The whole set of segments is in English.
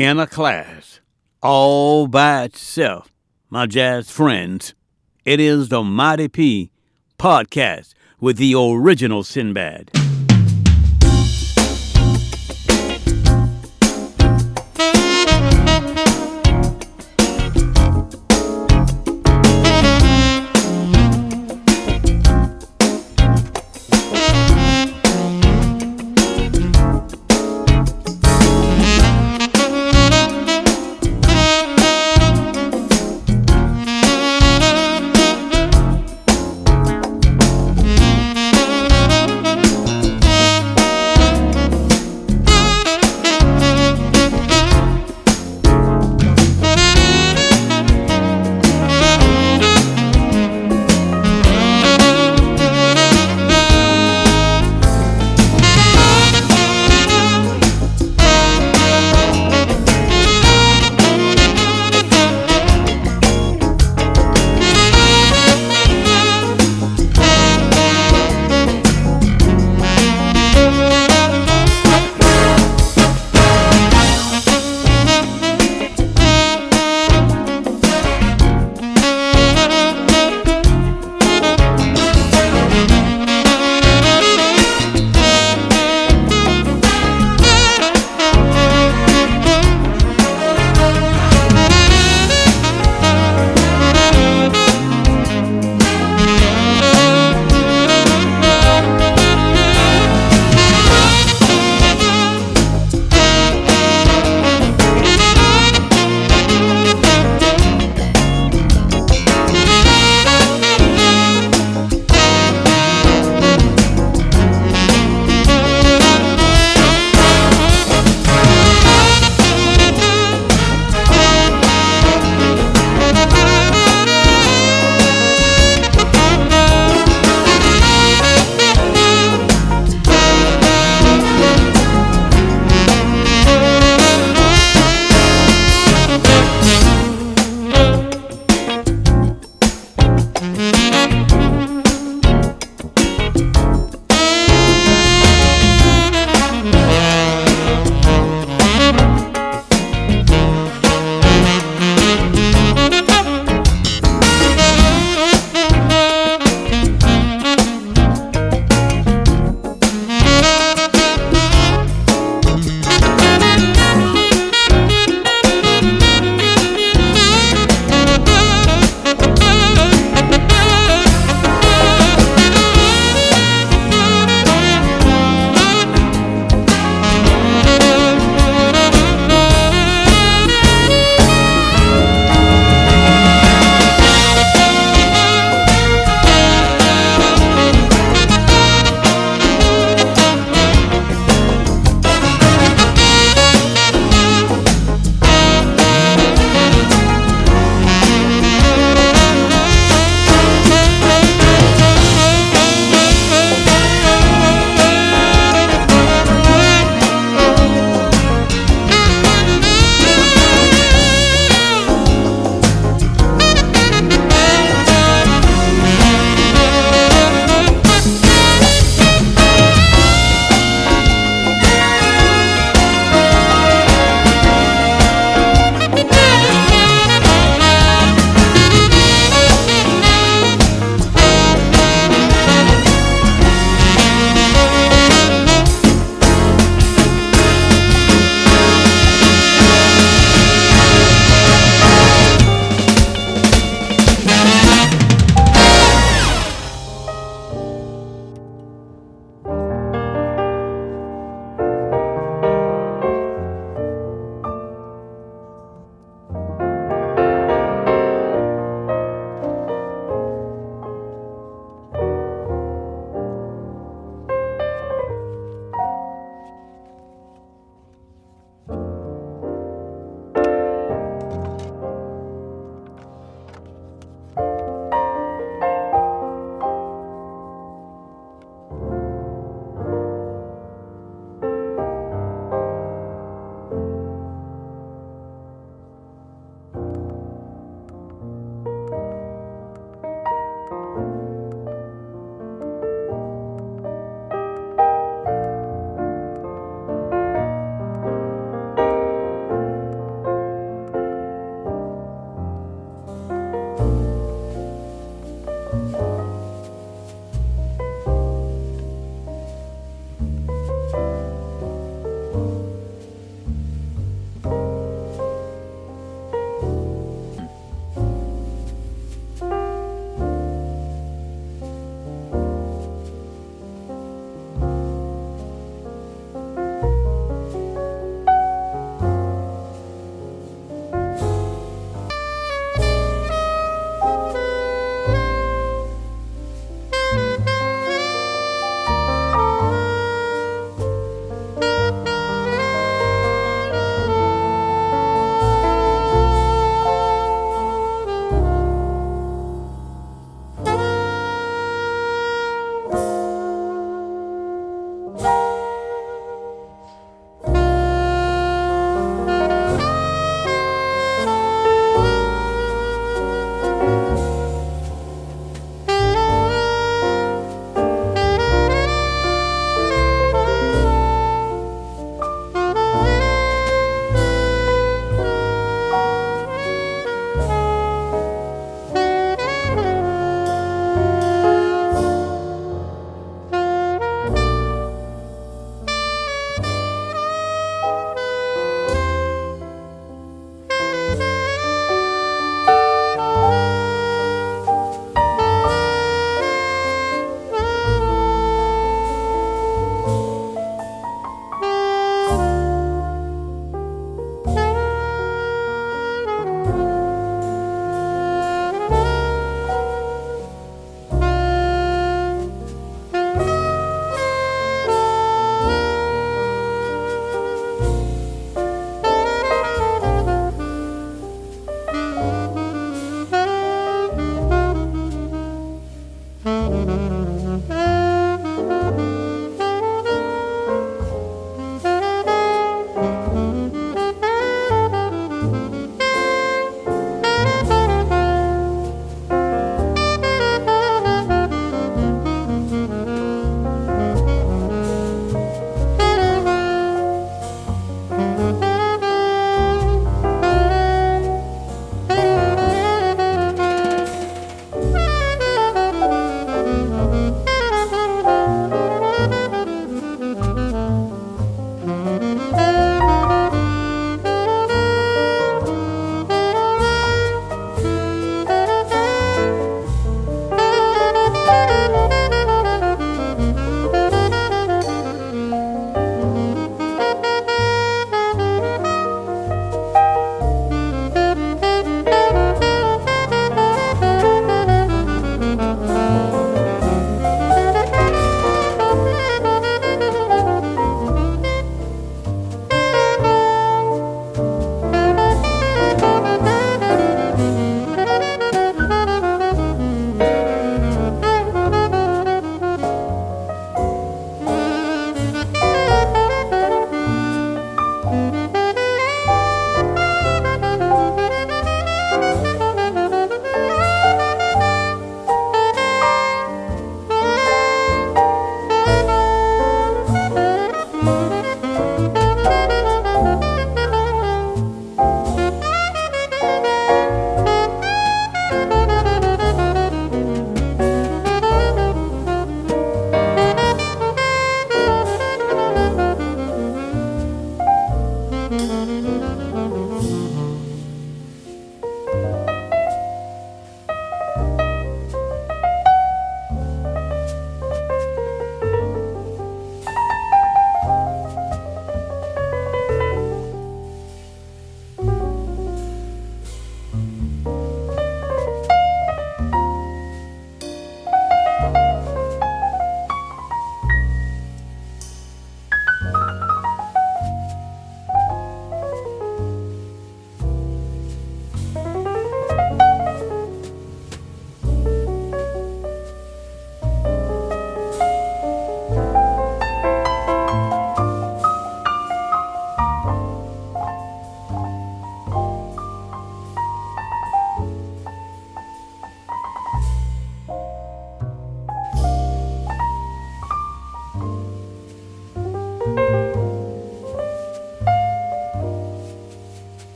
in a class, all by itself, my jazz friends. It is the Mighty P podcast with the original Sinbad.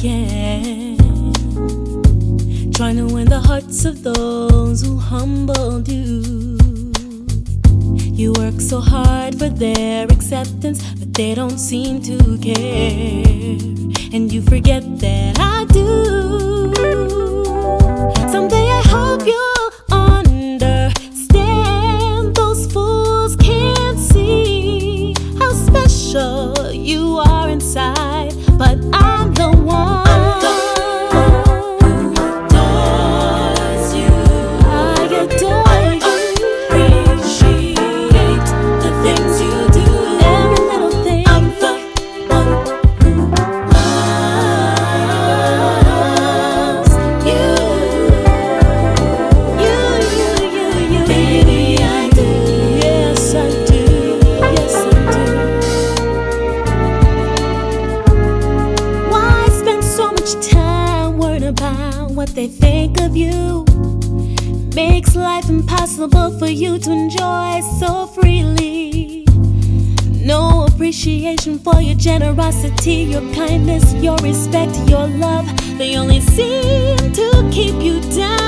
again, trying to win the hearts of those who humbled you. You work so hard for their acceptance, but they don't seem to care, and you forget that I do. Someday I hope you'll understand. Those fools can't see how special you are inside, but I'm the one. They think of you makes life impossible for you to enjoy so freely. No appreciation for your generosity, your kindness, your respect, your love. They only seem to keep you down.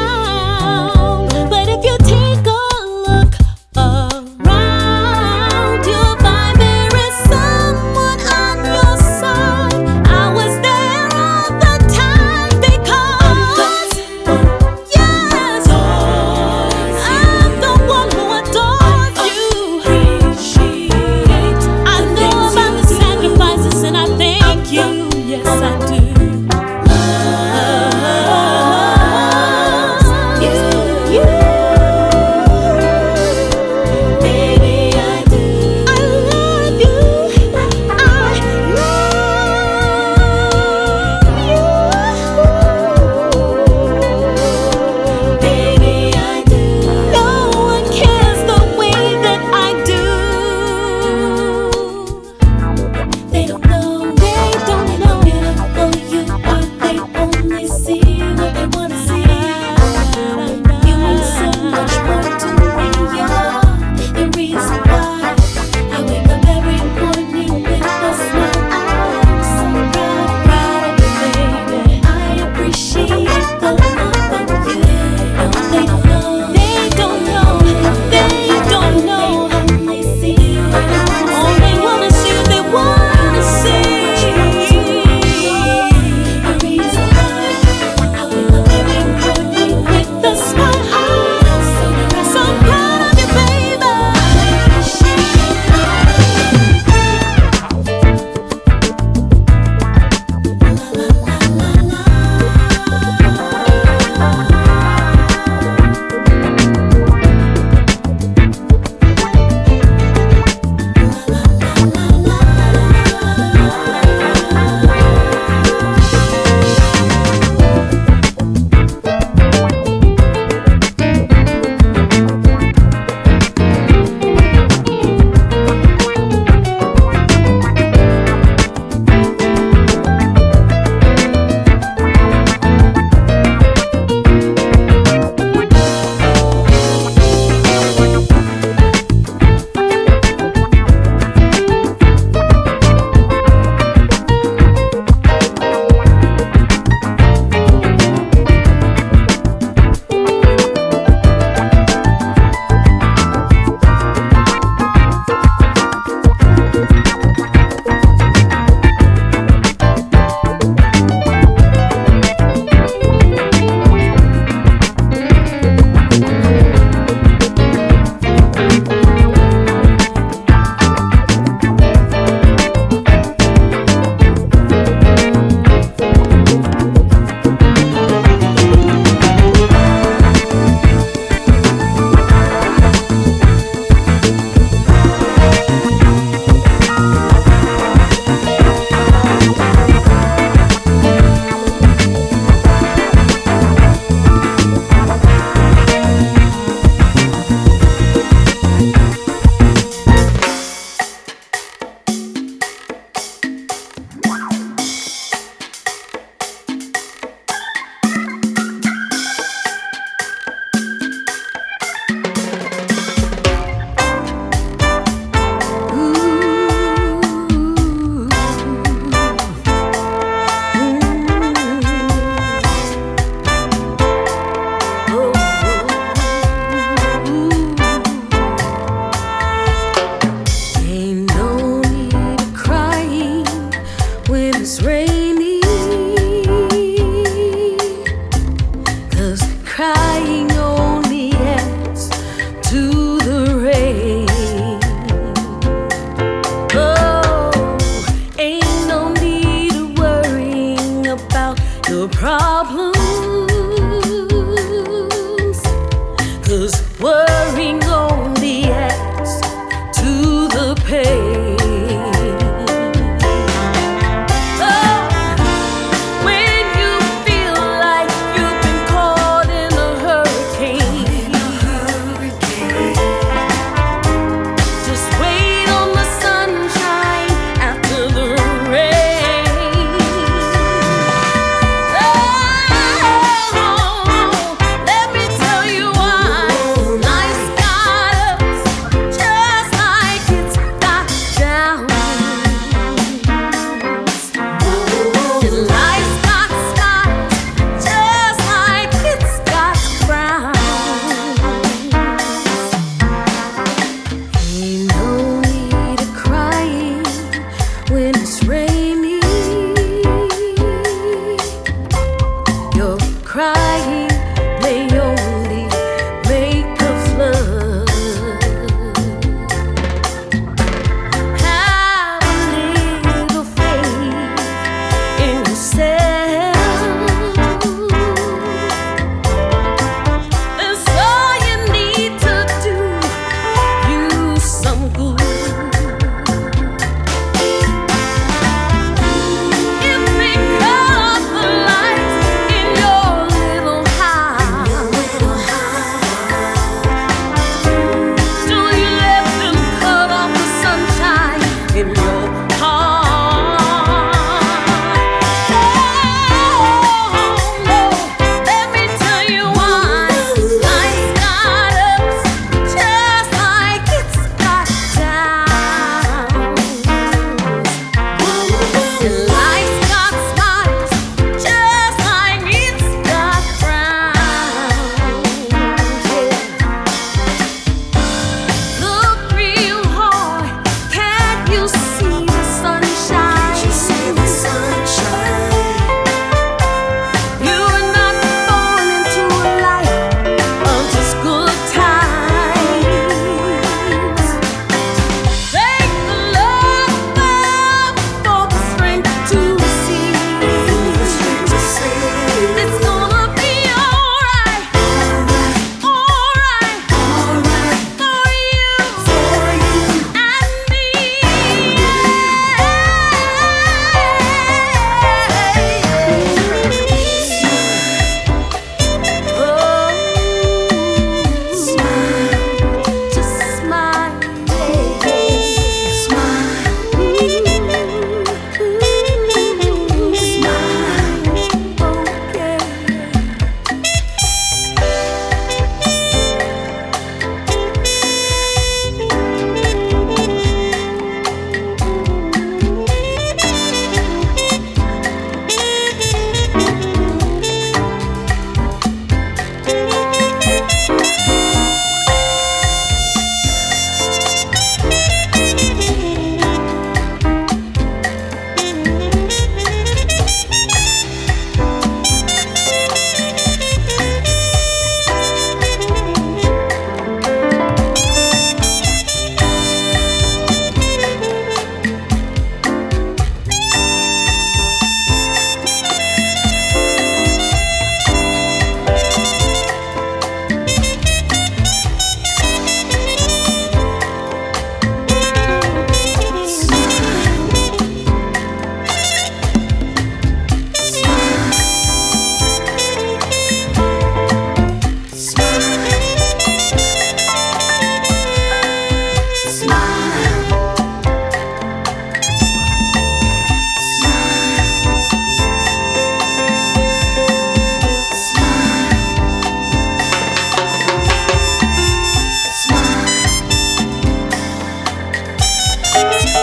But if you take a look around, you'll find there is someone on your side. I was there all the time. Yes, I do. Love. problems, 'cause worrying only adds to the pain. Oh, when you feel like you've been caught in a hurricane, just wait on the sunshine after the rain. Oh,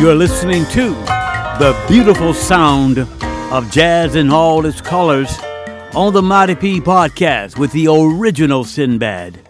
You're listening to the beautiful sound of Jazz in All Its Colors on the Mighty P podcast with the original Sinbad.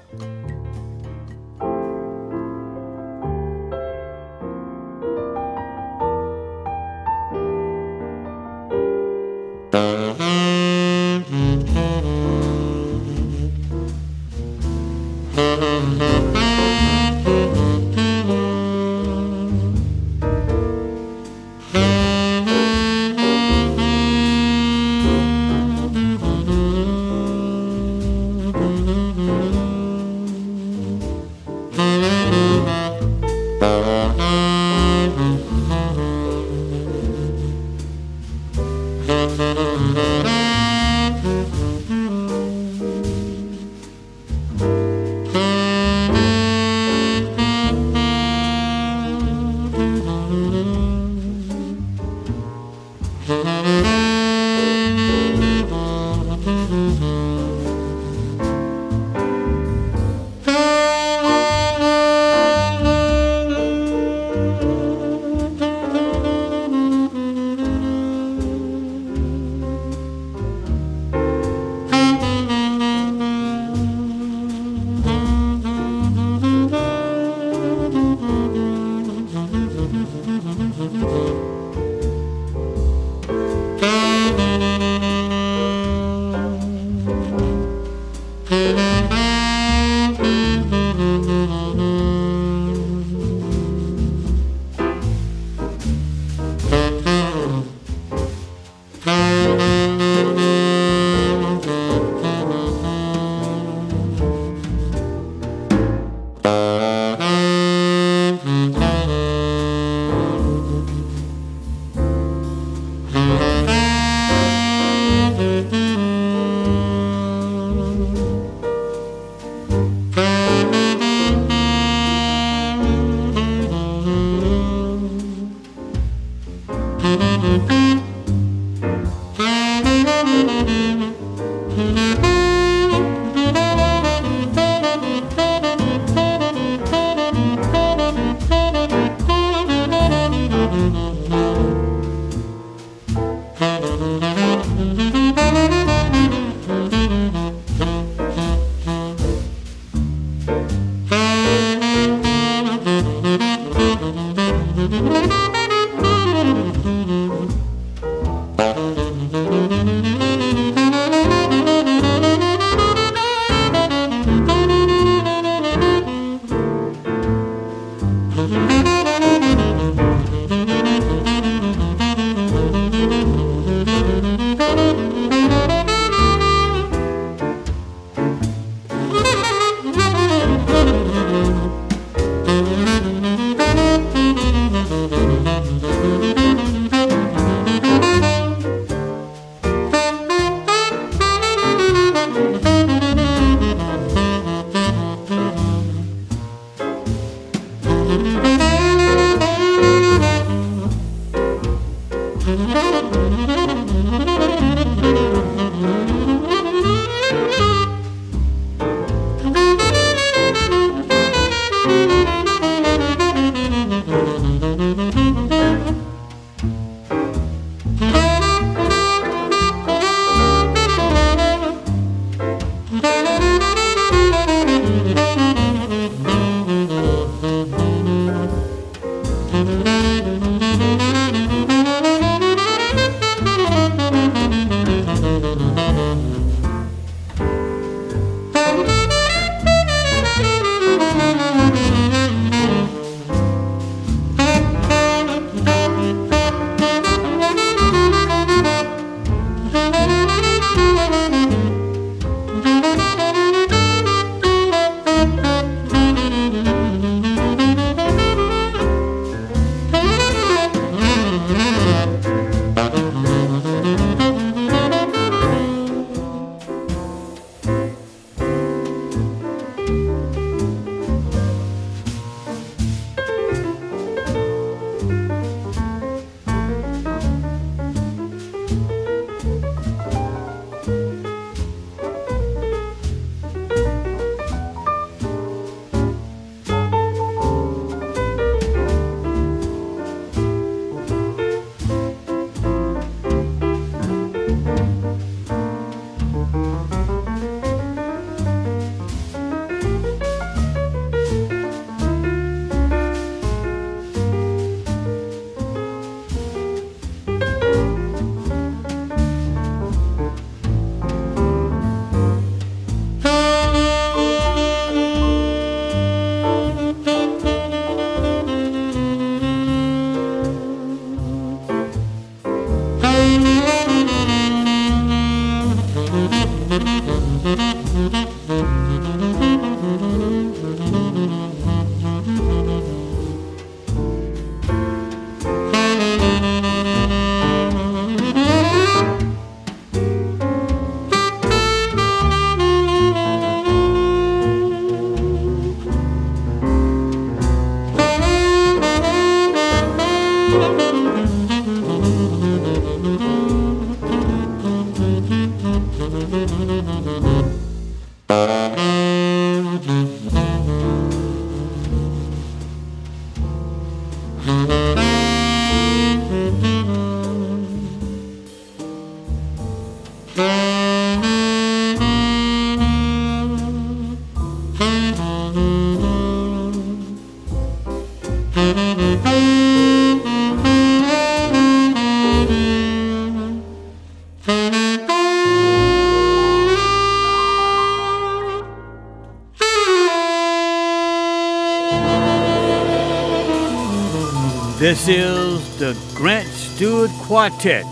This is the Grant Stewart Quartet,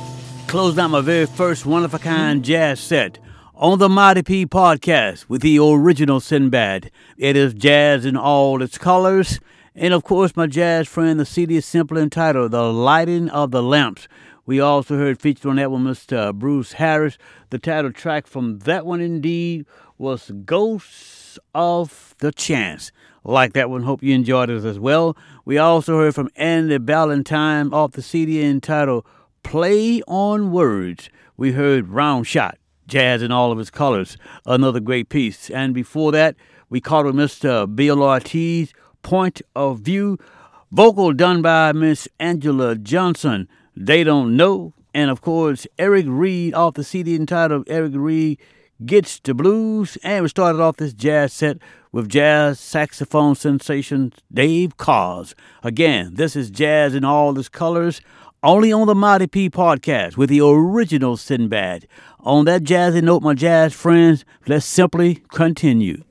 closing out my very first one-of-a-kind jazz set on the Mighty P podcast with the original Sinbad. It is Jazz in All Its Colors, and of course my jazz friend, the CD is simply entitled The Lighting of the Lamps. We also heard featured on that one Mr. Bruce Harris. The title track from that one indeed was Ghosts of the Chance. Like that one, hope you enjoyed it as well. We also heard from Andy Ballantyne off the CD entitled Play on Words. We heard Round Shot, Jazz in All of Its Colors, another great piece. And before that, we caught with Mr. Bill Ortiz, Point of View, vocal done by Miss Angela Johnson, They Don't Know, and of course, Eric Reed off the CD entitled Eric Reed Gets the Blues. And we started off this jazz set with jazz saxophone sensation Dave Koz. Again, this is Jazz in All Its Colors, only on the Mighty P podcast with the original Sinbad. On that jazzy note, my jazz friends, let's simply continue.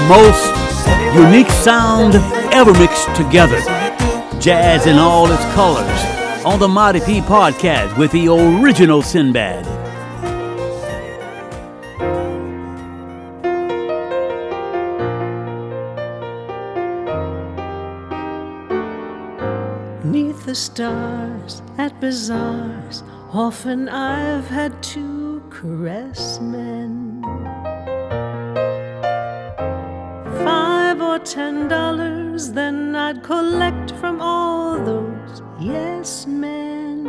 the most unique sound ever mixed together. Jazz in All Its Colors on the Mighty P podcast with the Original Sinbad. Neath the stars at bazaars, often I've had to caress men. $5 or $10, then I'd collect from all those yes men.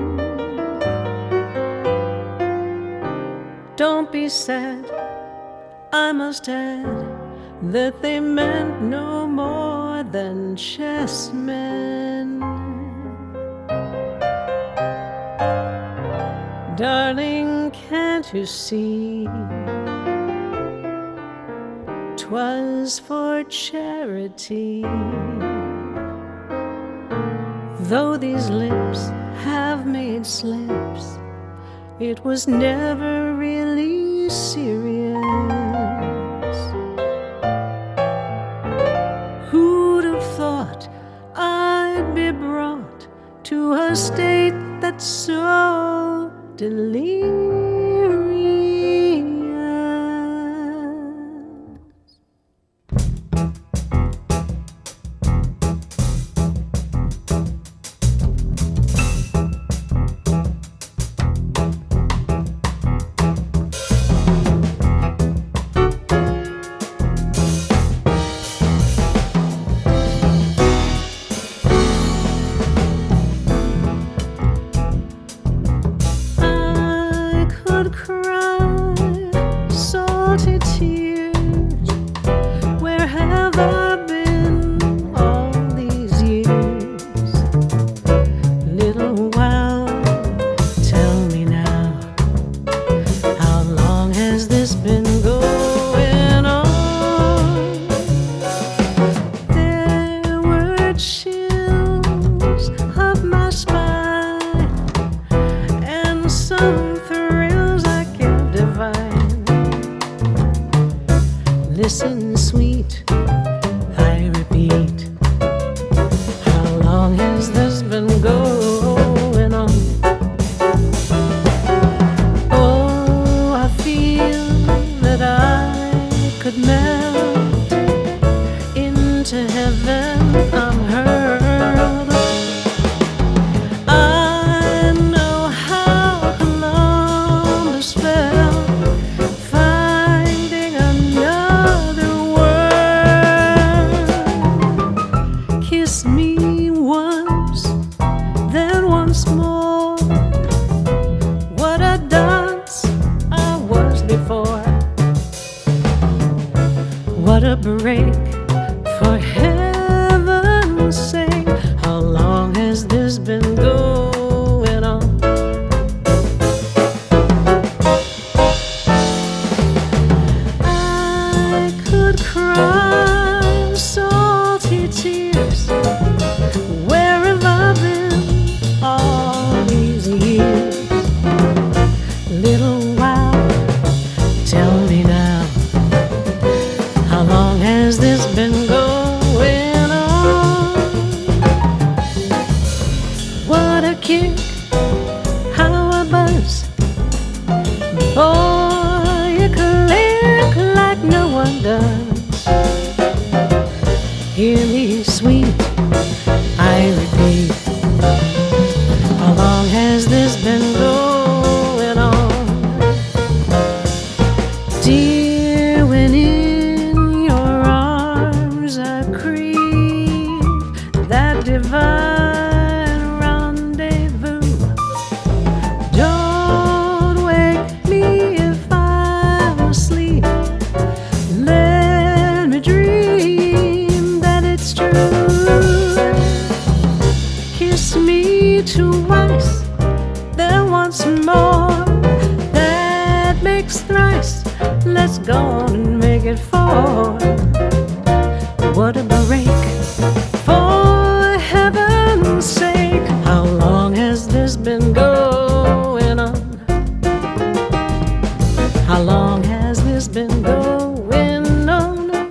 Don't be sad, I must add that they meant no more than chessmen. Darling, can't you see? 'Twas for charity. Though these lips have made slips, it was never really serious. Who'd have thought I'd be brought to a state that's so delirious? How long has this been going on?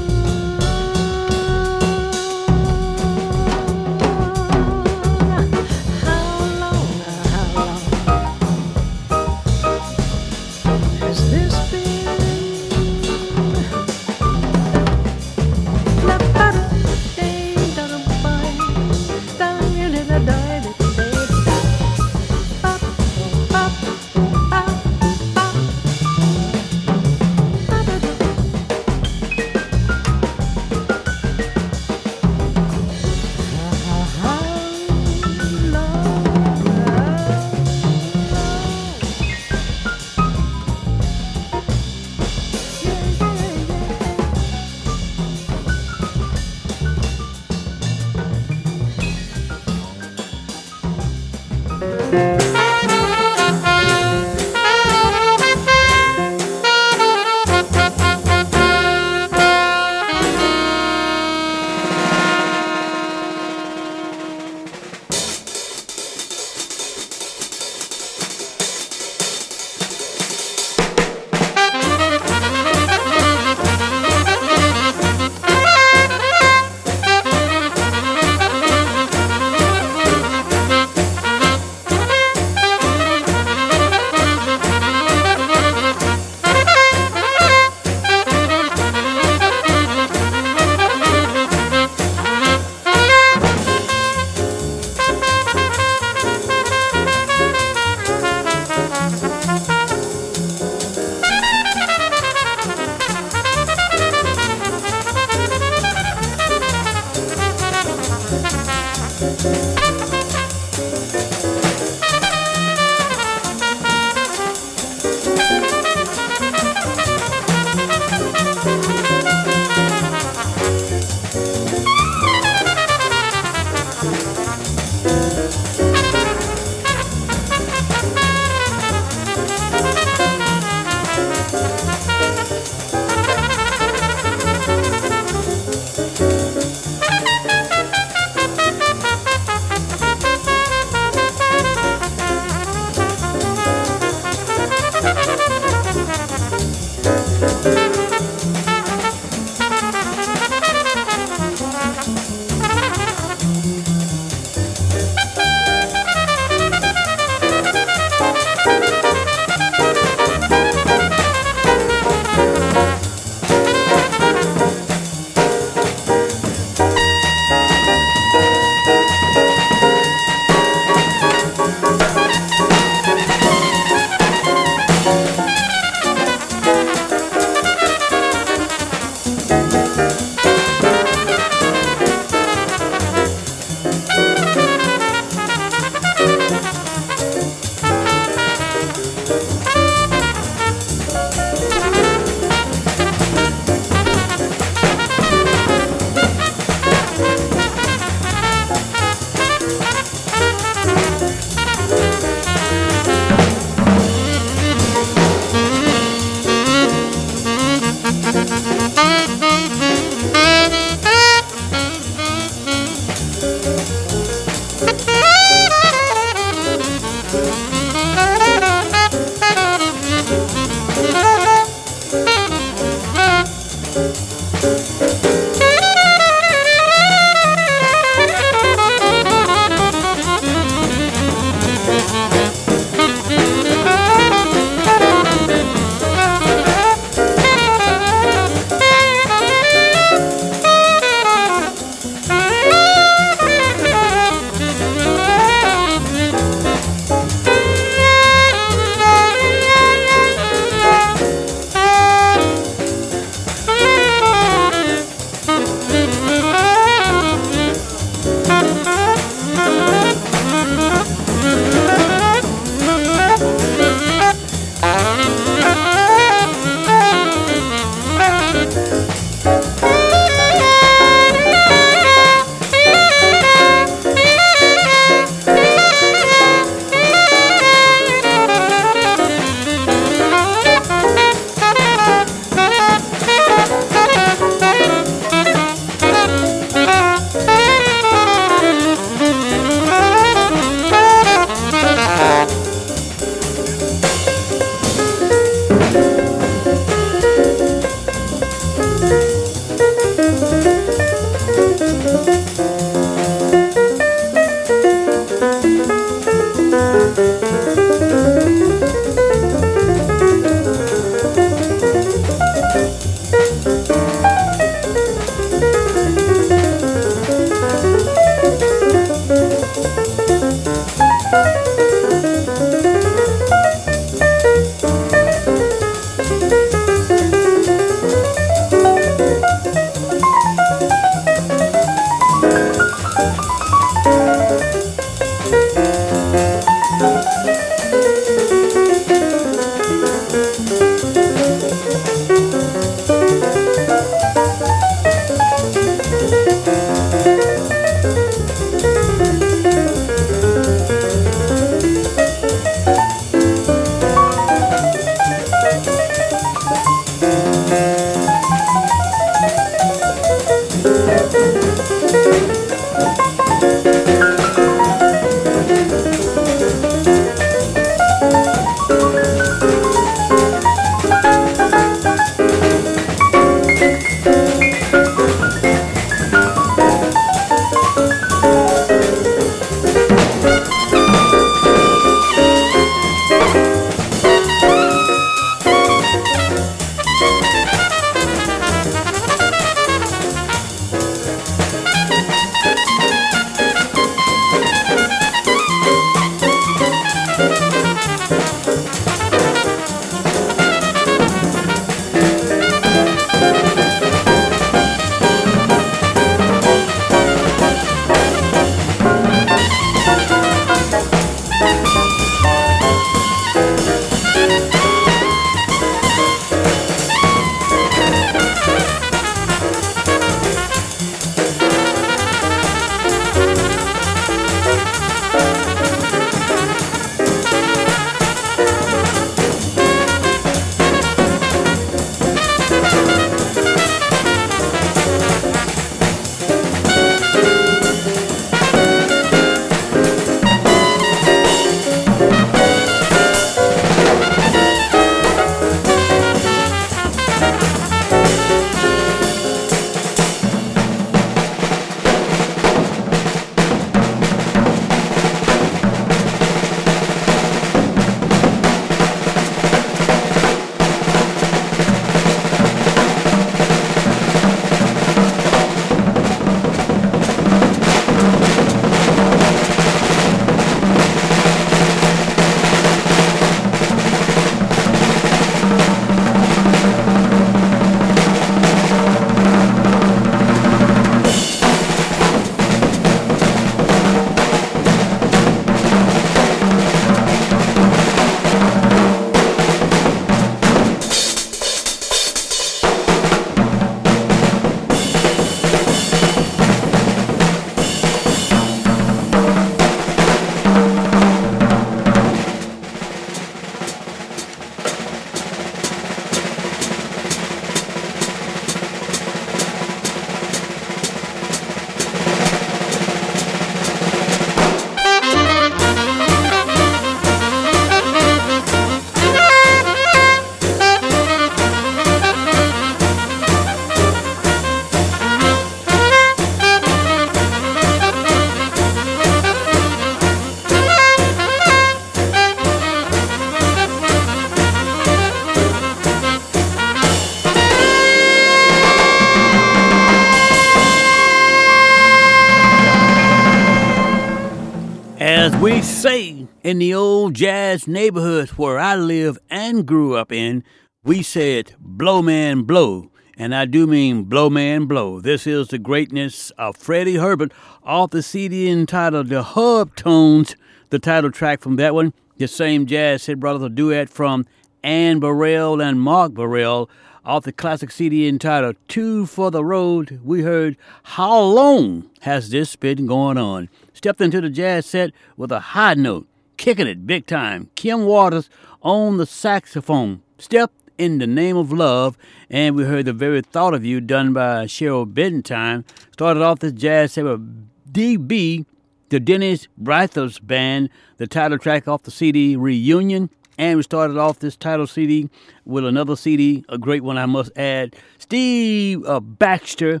As we say in the old jazz neighborhoods where I live and grew up in, we said, blow man, blow. And I do mean blow man, blow. This is the greatness of Freddie Hubbard off the CD entitled The Hub Tones, the title track from that one. The same jazz hit brought us a duet from Ann Burrell and Mark Burrell off the classic CD entitled Two for the Road. We heard How Long Has This Been Going On? Stepped into the jazz set with a high note, kicking it big time. Kim Waters on the saxophone. Step in the Name of Love. And we heard The Very Thought of You done by Cheryl Bentyne. Started off this jazz set with DB, the Dennis Brithers Band, the title track off the CD Reunion. And we started off this title CD with another CD, a great one I must add, Steve Baxter,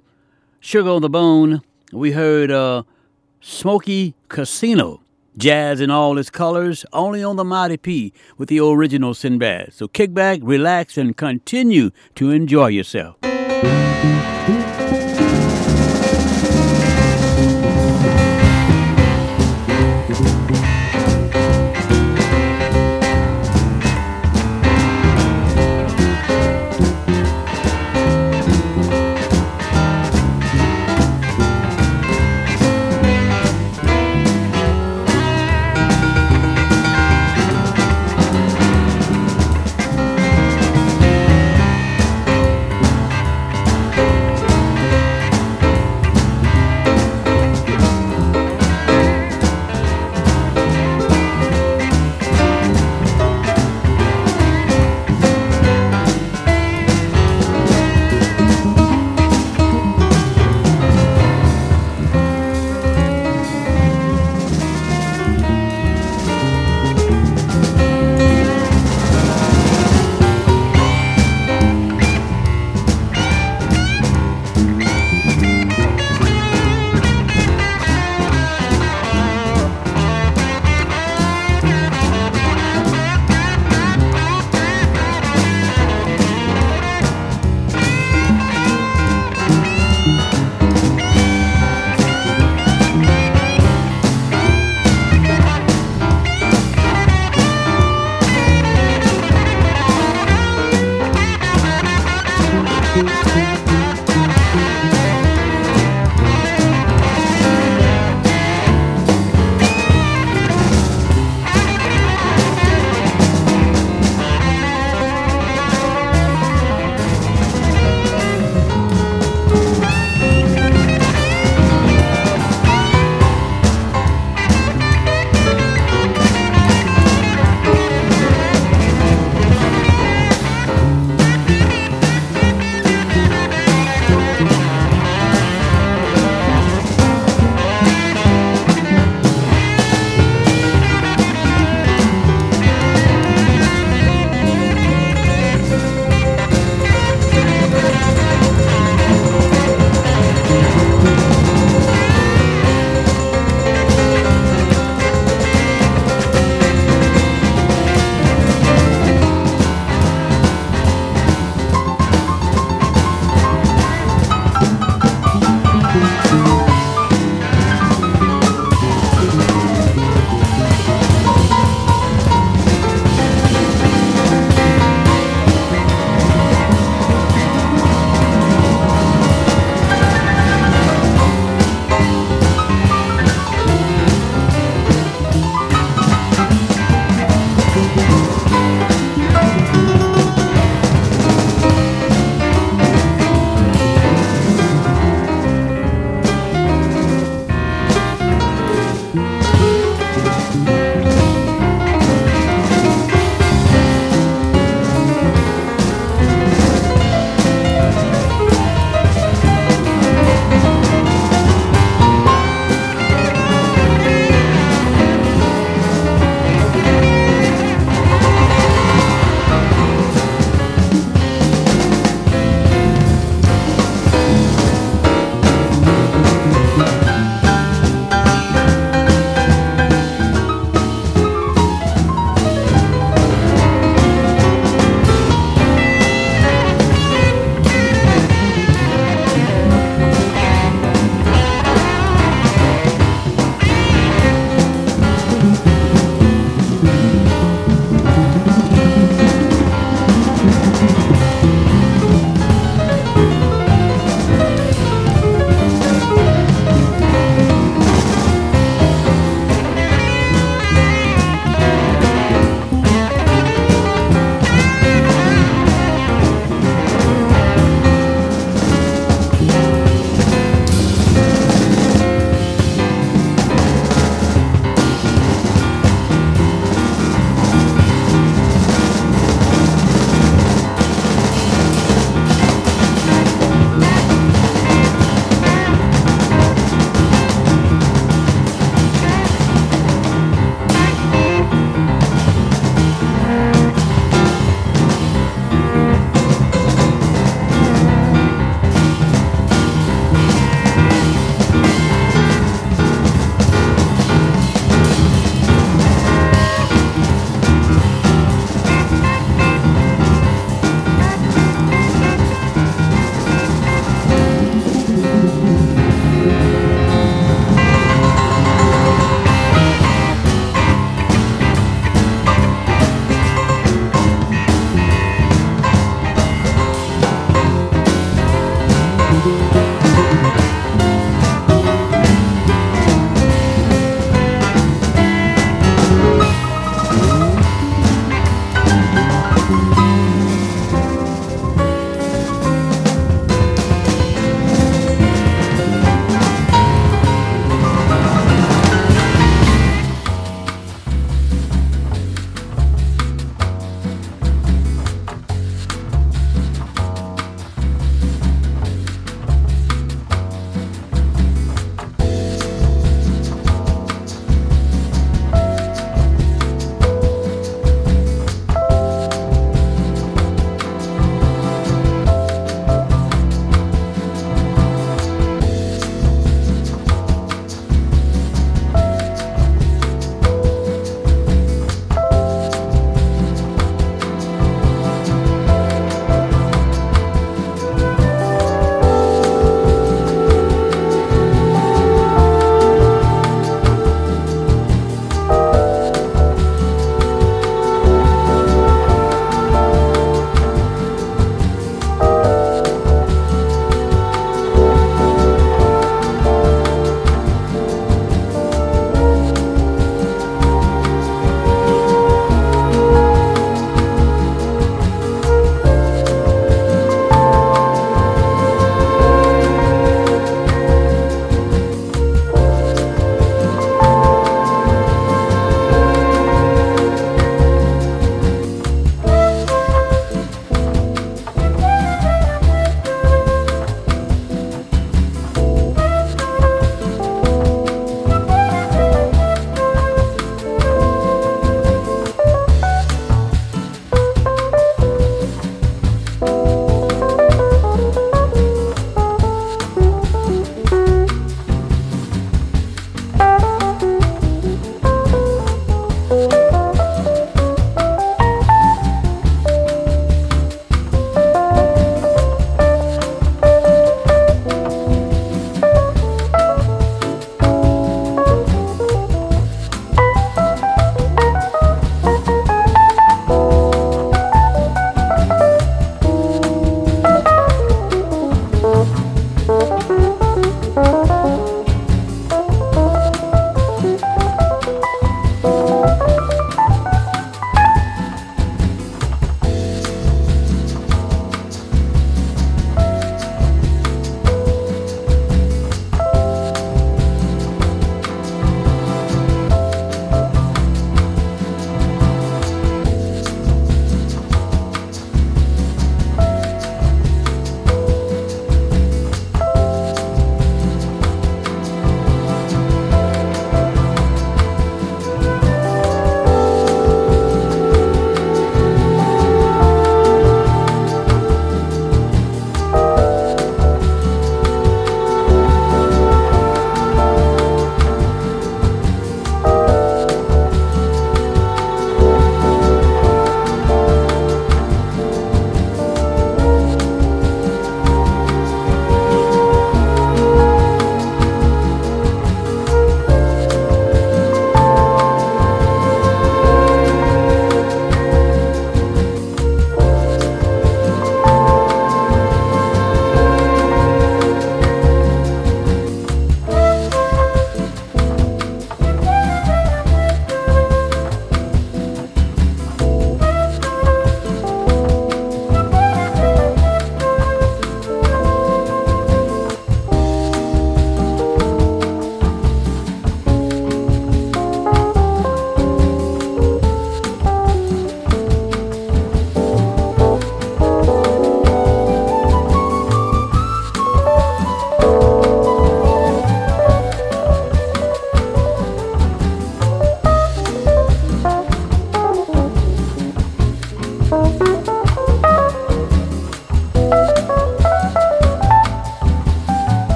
Sugar on the Bone. We heard Smoky Casino, Jazz in All Its Colors, only on the Mighty P with the Original Sinbad. So kick back, relax, and continue to enjoy yourself.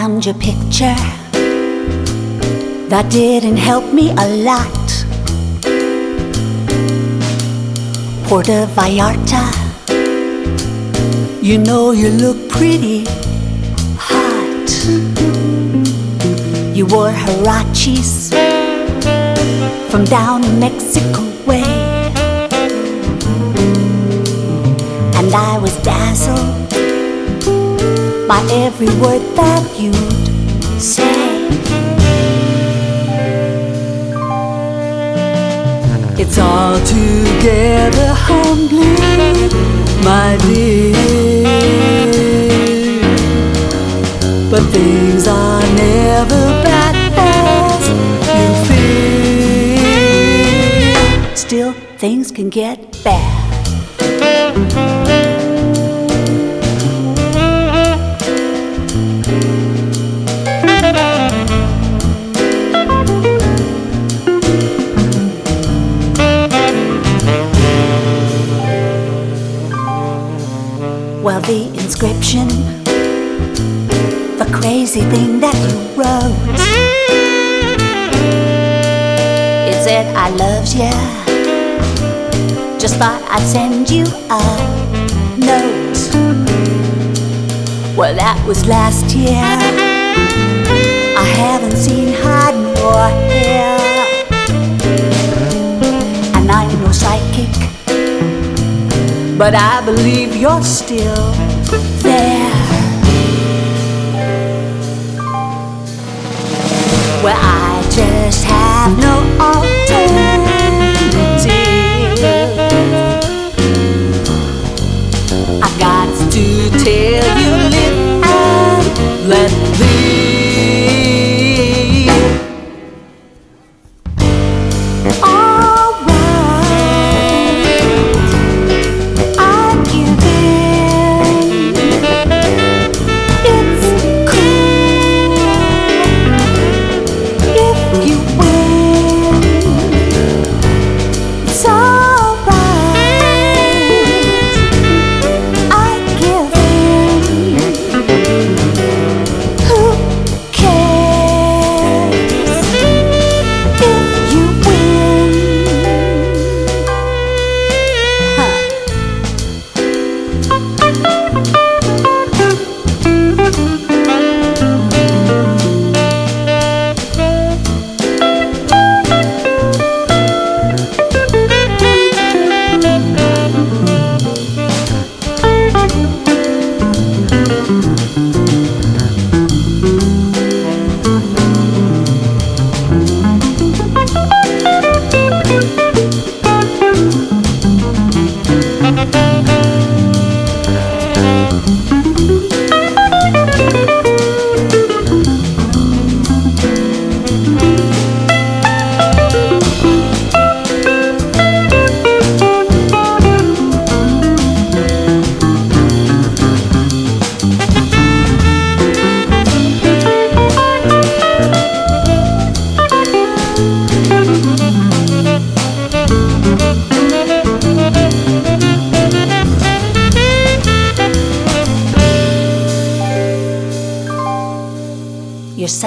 found your picture. That didn't help me a lot. Puerto Vallarta, you know you look pretty hot. You wore huaraches from down in Mexico way, and I was dazzled by every word that you'd say. It's all together humbling, my dear, but things are never black as you fear. Still, things can get bad. The inscription, the crazy thing that you wrote, it said I loved you, just thought I'd send you a note. Well, that was last year, I haven't seen hide nor hair, and I'm no psychic, but I believe you're still there. Well, I just have no alternative. I've got to tell you, live and let live. All right.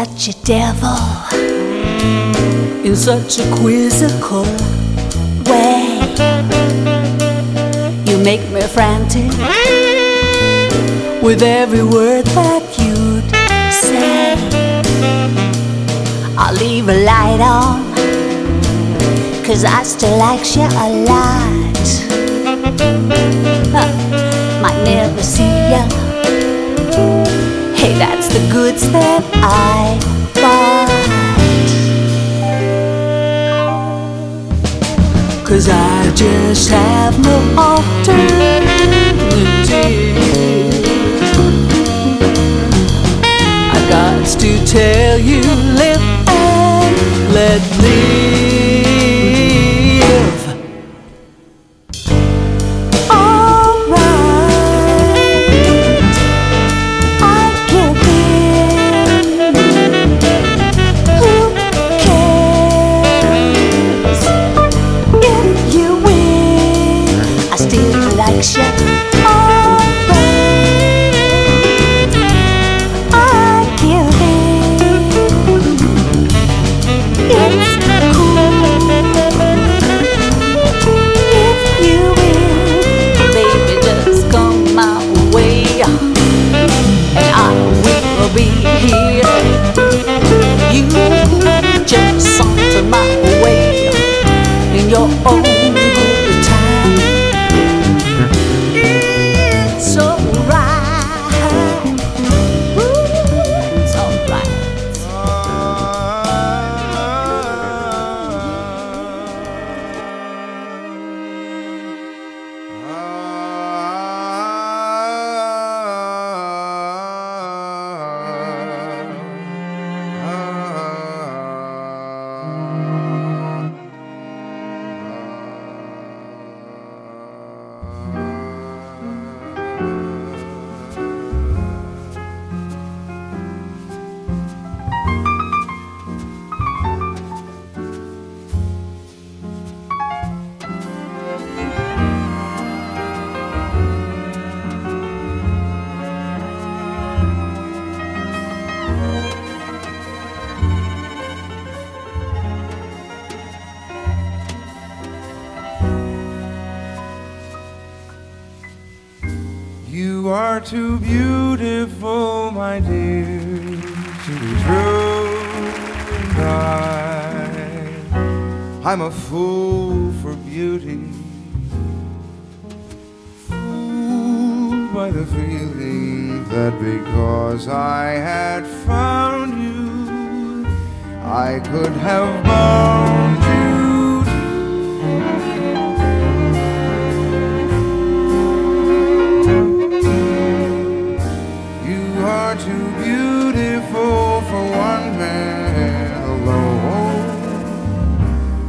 Such a devil in such a quizzical way. You make me frantic with every word that you'd say. I'll leave a light on, 'cause I still like you a lot. Might never see ya. Hey, that's the goods that I bought. 'Cause I just have no alternative. I got to tell you, live and let live. are too beautiful, my dear, to be true. And I'm a fool for beauty, fooled by the feeling that because I had found you, I could have bound you. Too beautiful for one man alone,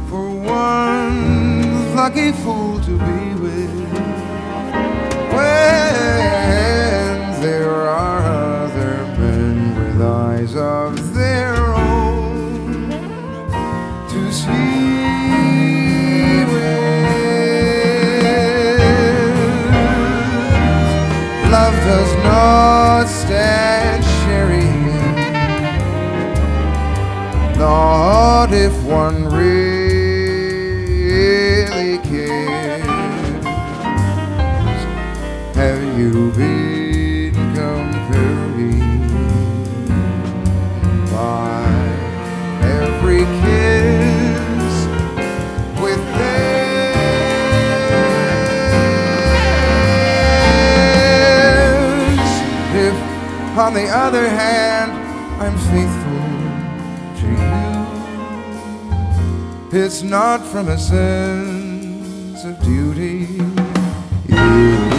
for one lucky fool to be with, when there are other men with eyes of their own to see. Love does not stand sharing, not if one really cares. Have you been comparing by every kiss with them? On the other hand, I'm faithful to you. It's not from a sense of duty. You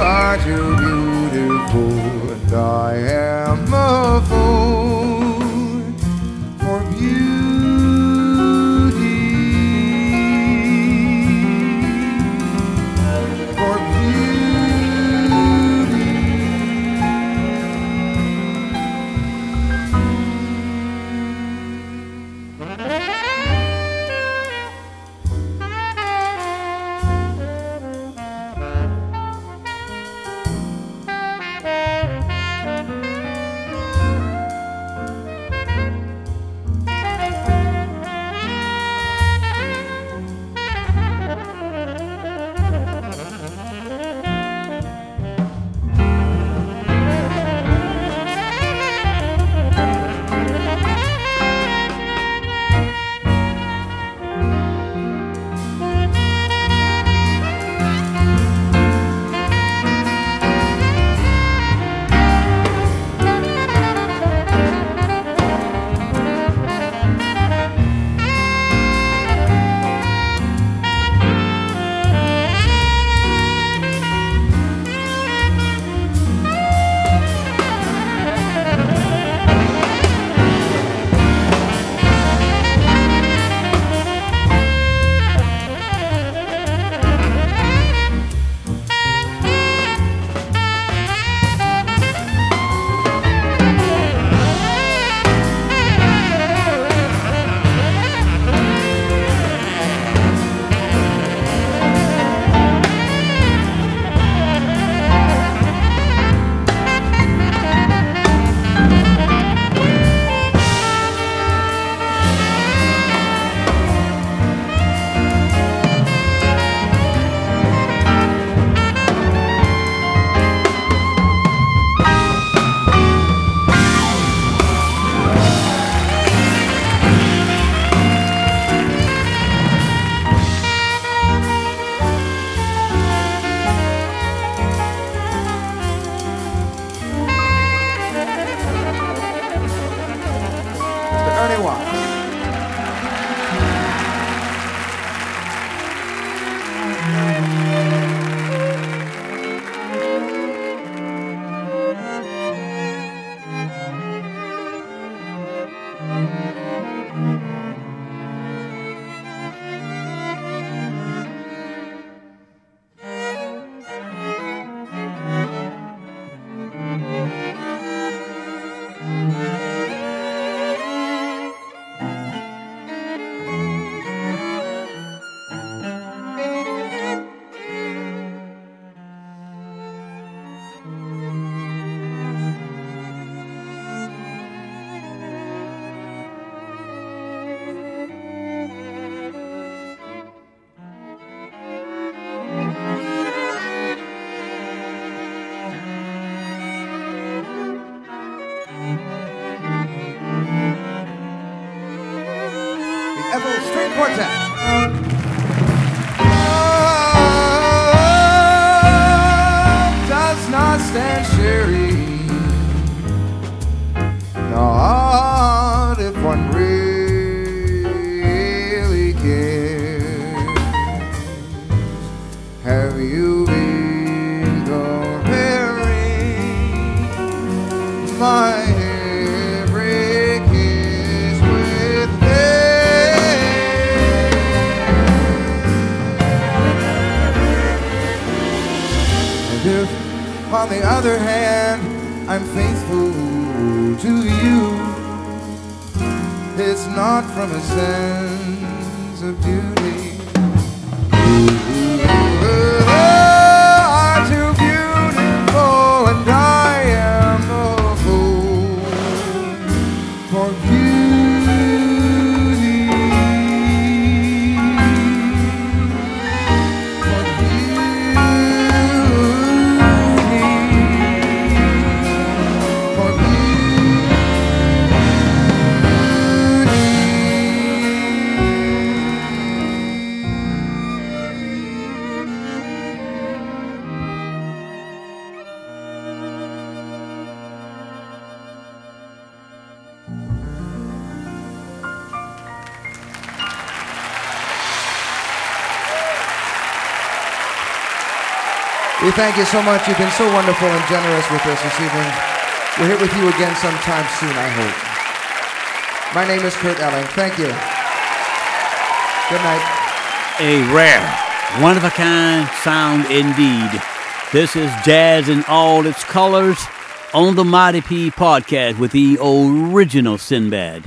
are too beautiful, and I am a fool for beauty. For beauty. Ethel String Quartet. Does not stand Sherry, not if one really cares. Have you been comparing my every kiss with theirs? And if on the other hand, I'm faithful to you, it's not from a sense of duty. You are too beautiful, and I am a fool for we thank you so much. You've been so wonderful and generous with us this evening. We'll hit with you again sometime soon, I hope. My name is Kurt Elling. Thank you. Good night. A rare, one-of-a-kind sound indeed. This is Jazz in All Its Colors on the Mighty P podcast with the original Sinbad.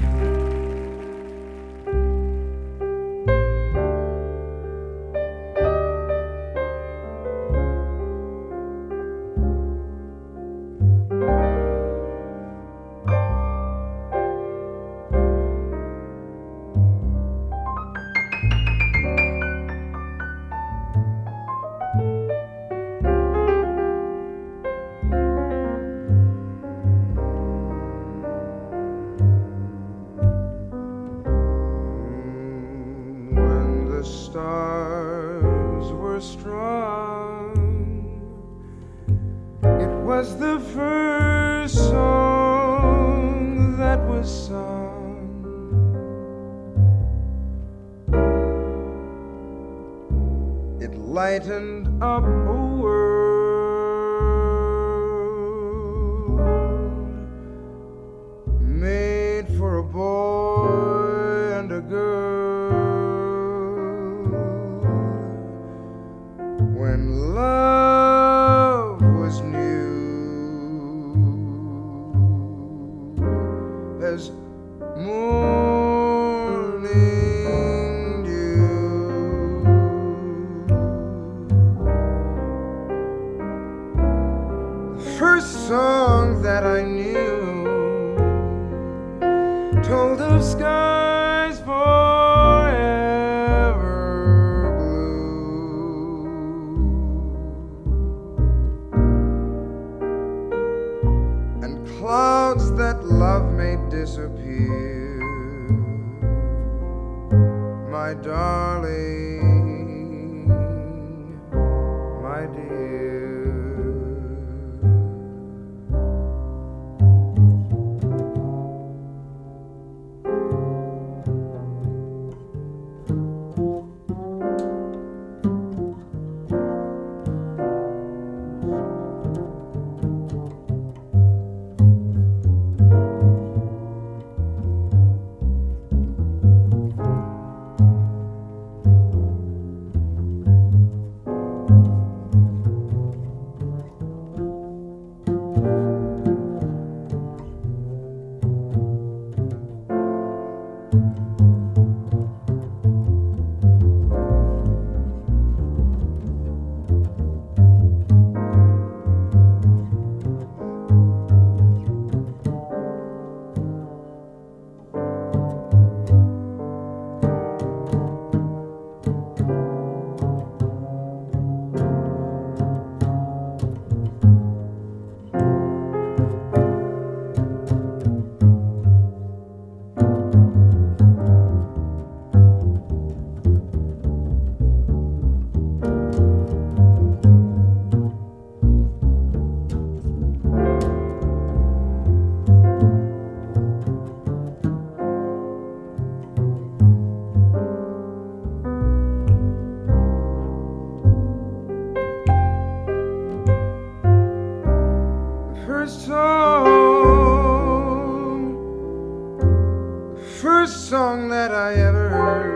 first song that I ever heard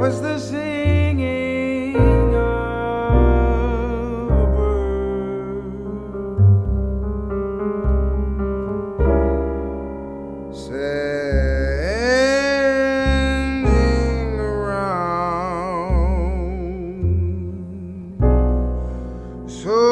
was the singing of a bird sending around so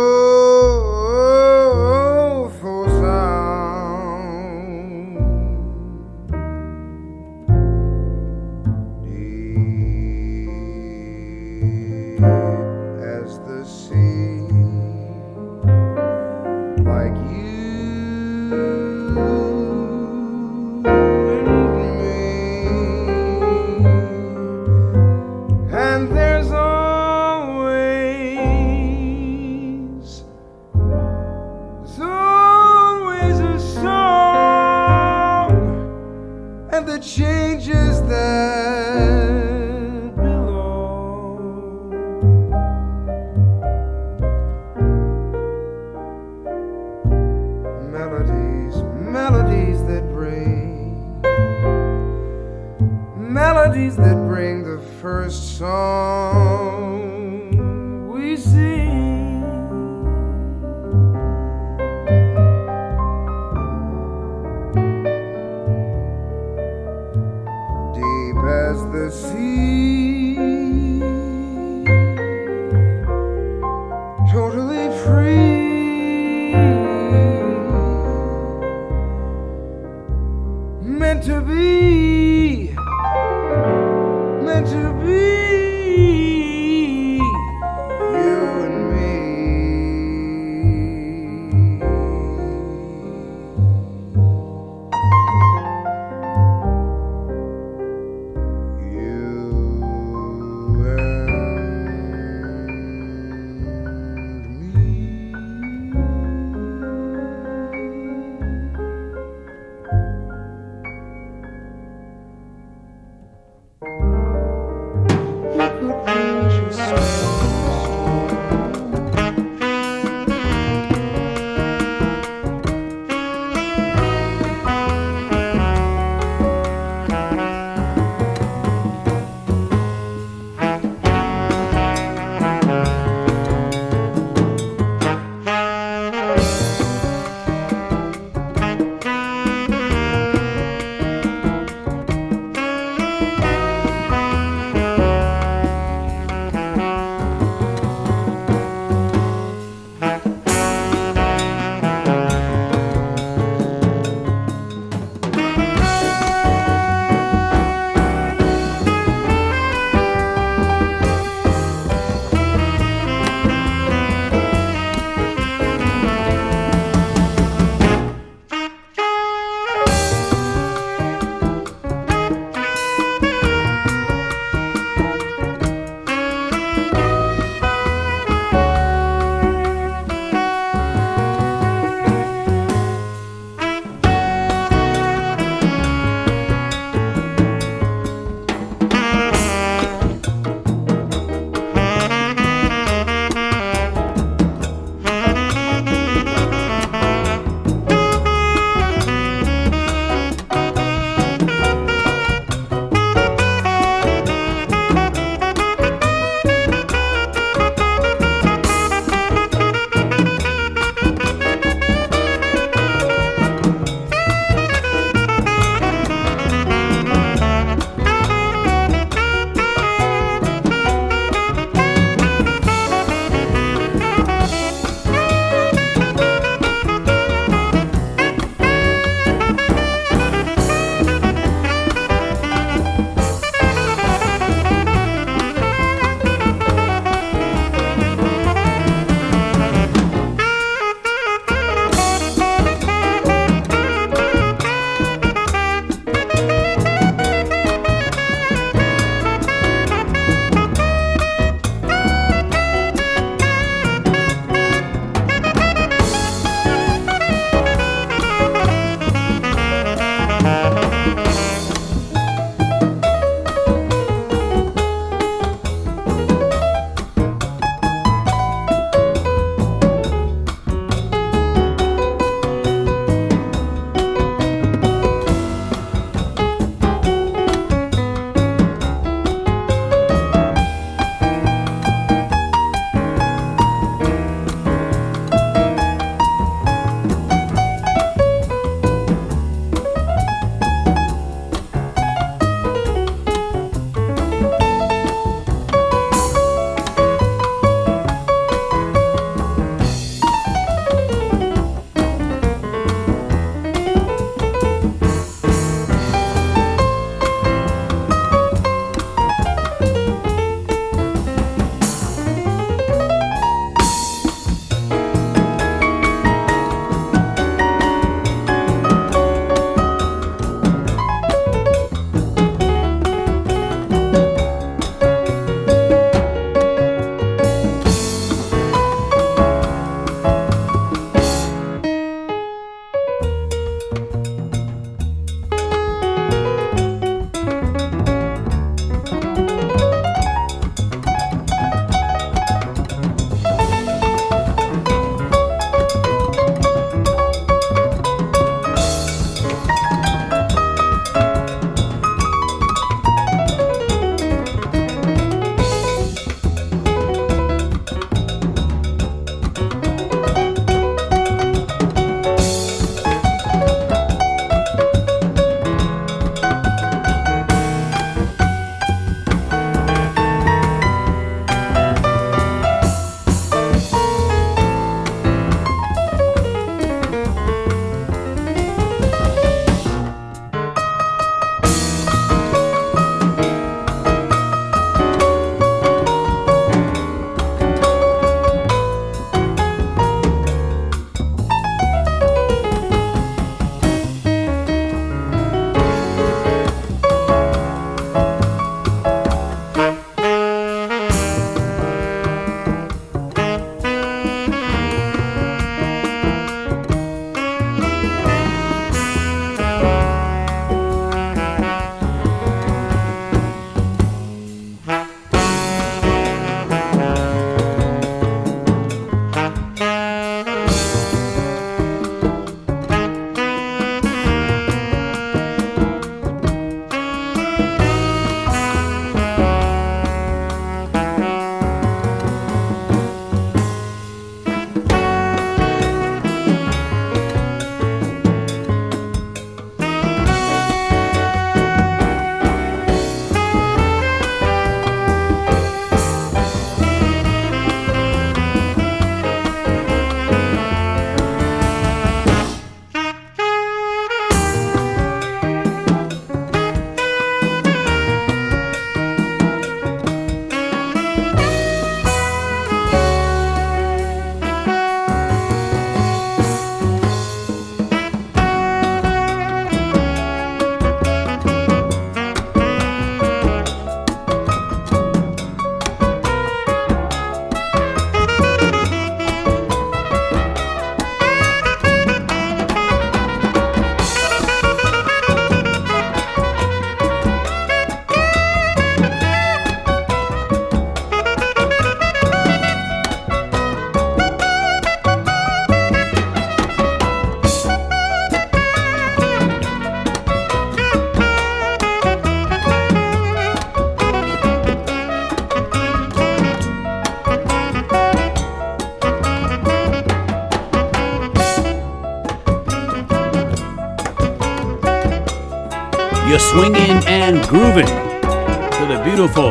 You're swinging and grooving to the beautiful,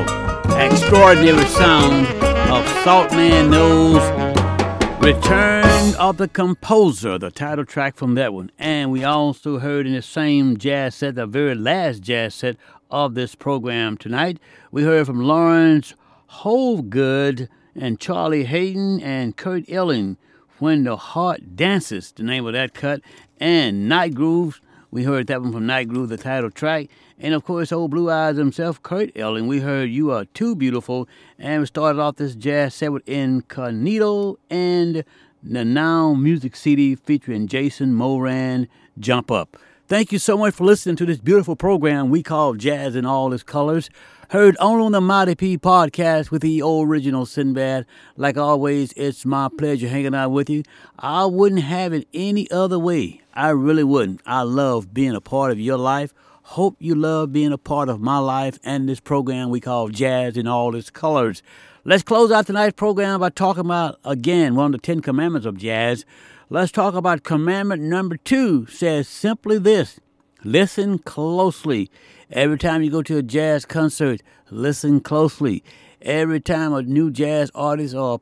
extraordinary sound of Saltman Knowles' Return of the Composer, the title track from that one. And we also heard in the same jazz set, the very last jazz set of this program tonight, we heard from Lawrence Holdgood and Charlie Hayden and Kurt Elling, When the Heart Dances, the name of that cut, and Night Grooves. We heard that one from Night Groove, the title track. And, of course, old Blue Eyes himself, Kurt Elling. We heard You Are Too Beautiful. And we started off this jazz set with Incognito and the Now Music CD featuring Jason Moran, Jump Up. Thank you so much for listening to this beautiful program we call Jazz in All Its Colors. Heard only on the Mighty P podcast with the original Sinbad. Like always, it's my pleasure hanging out with you. I wouldn't have it any other way. I really wouldn't. I love being a part of your life. Hope you love being a part of my life and this program we call Jazz in All Its Colors. Let's close out tonight's program by talking about, again, one of the 10 commandments of jazz. Let's talk about commandment number 2, says simply this: listen closely. Every time you go to a jazz concert, listen closely. Every time a new jazz artist or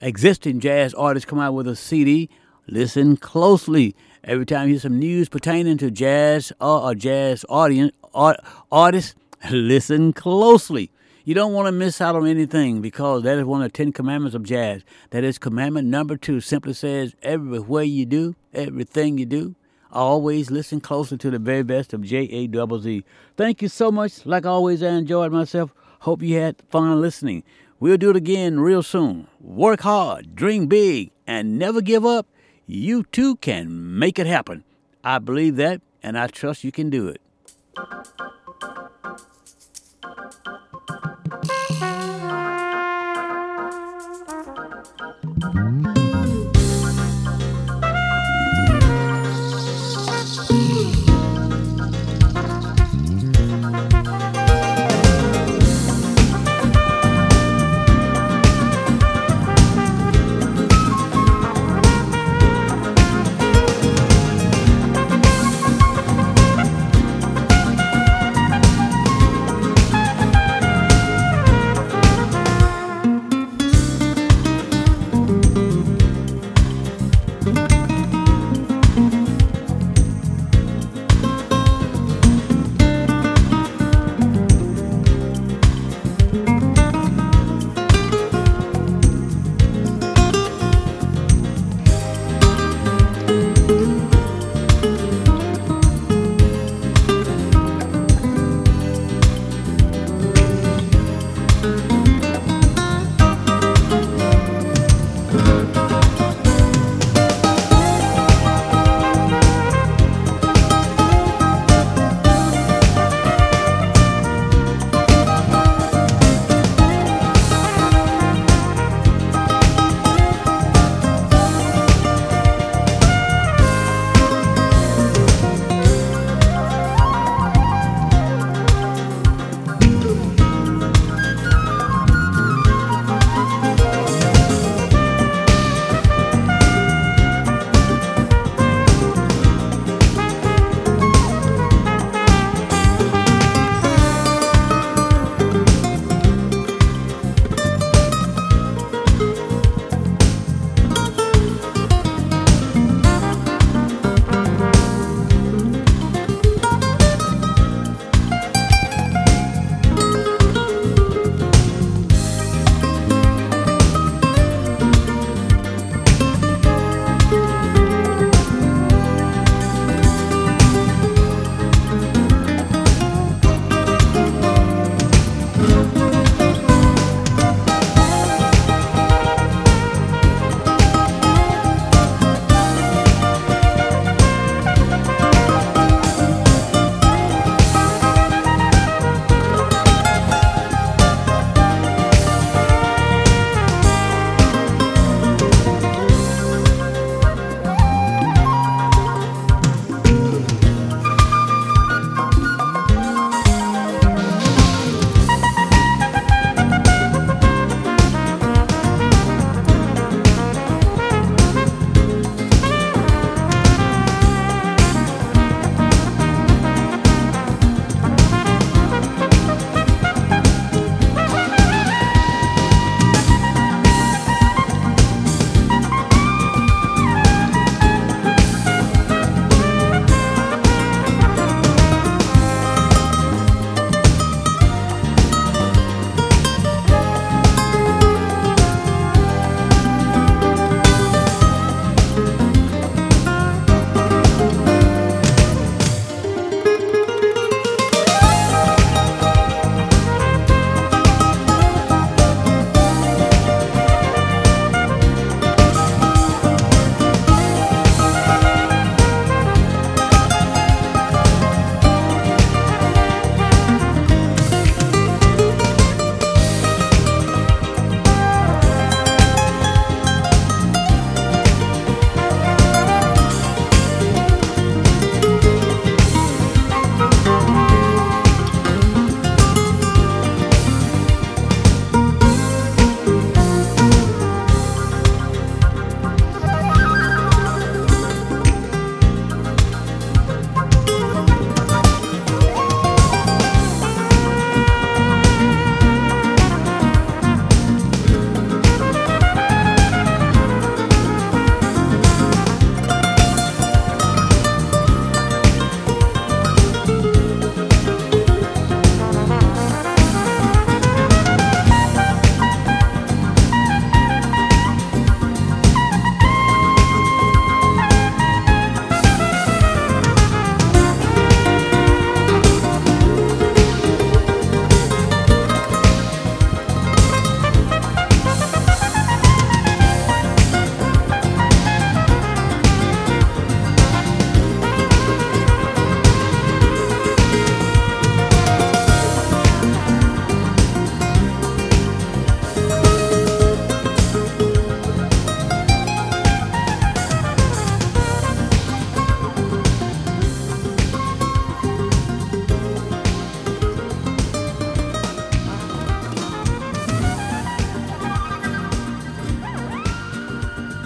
existing jazz artist come out with a CD, listen closely. Every time you hear some news pertaining to jazz or a jazz audience artist, listen closely. You don't want to miss out on anything, because that is one of the 10 commandments of jazz. That is commandment number 2. Simply says, everywhere you do, everything you do, always listen closely to the very best of J.A.Z Z. Thank you so much. Like always, I enjoyed myself. Hope you had fun listening. We'll do it again real soon. Work hard, dream big, and never give up. You too can make it happen. I believe that, and I trust you can do it.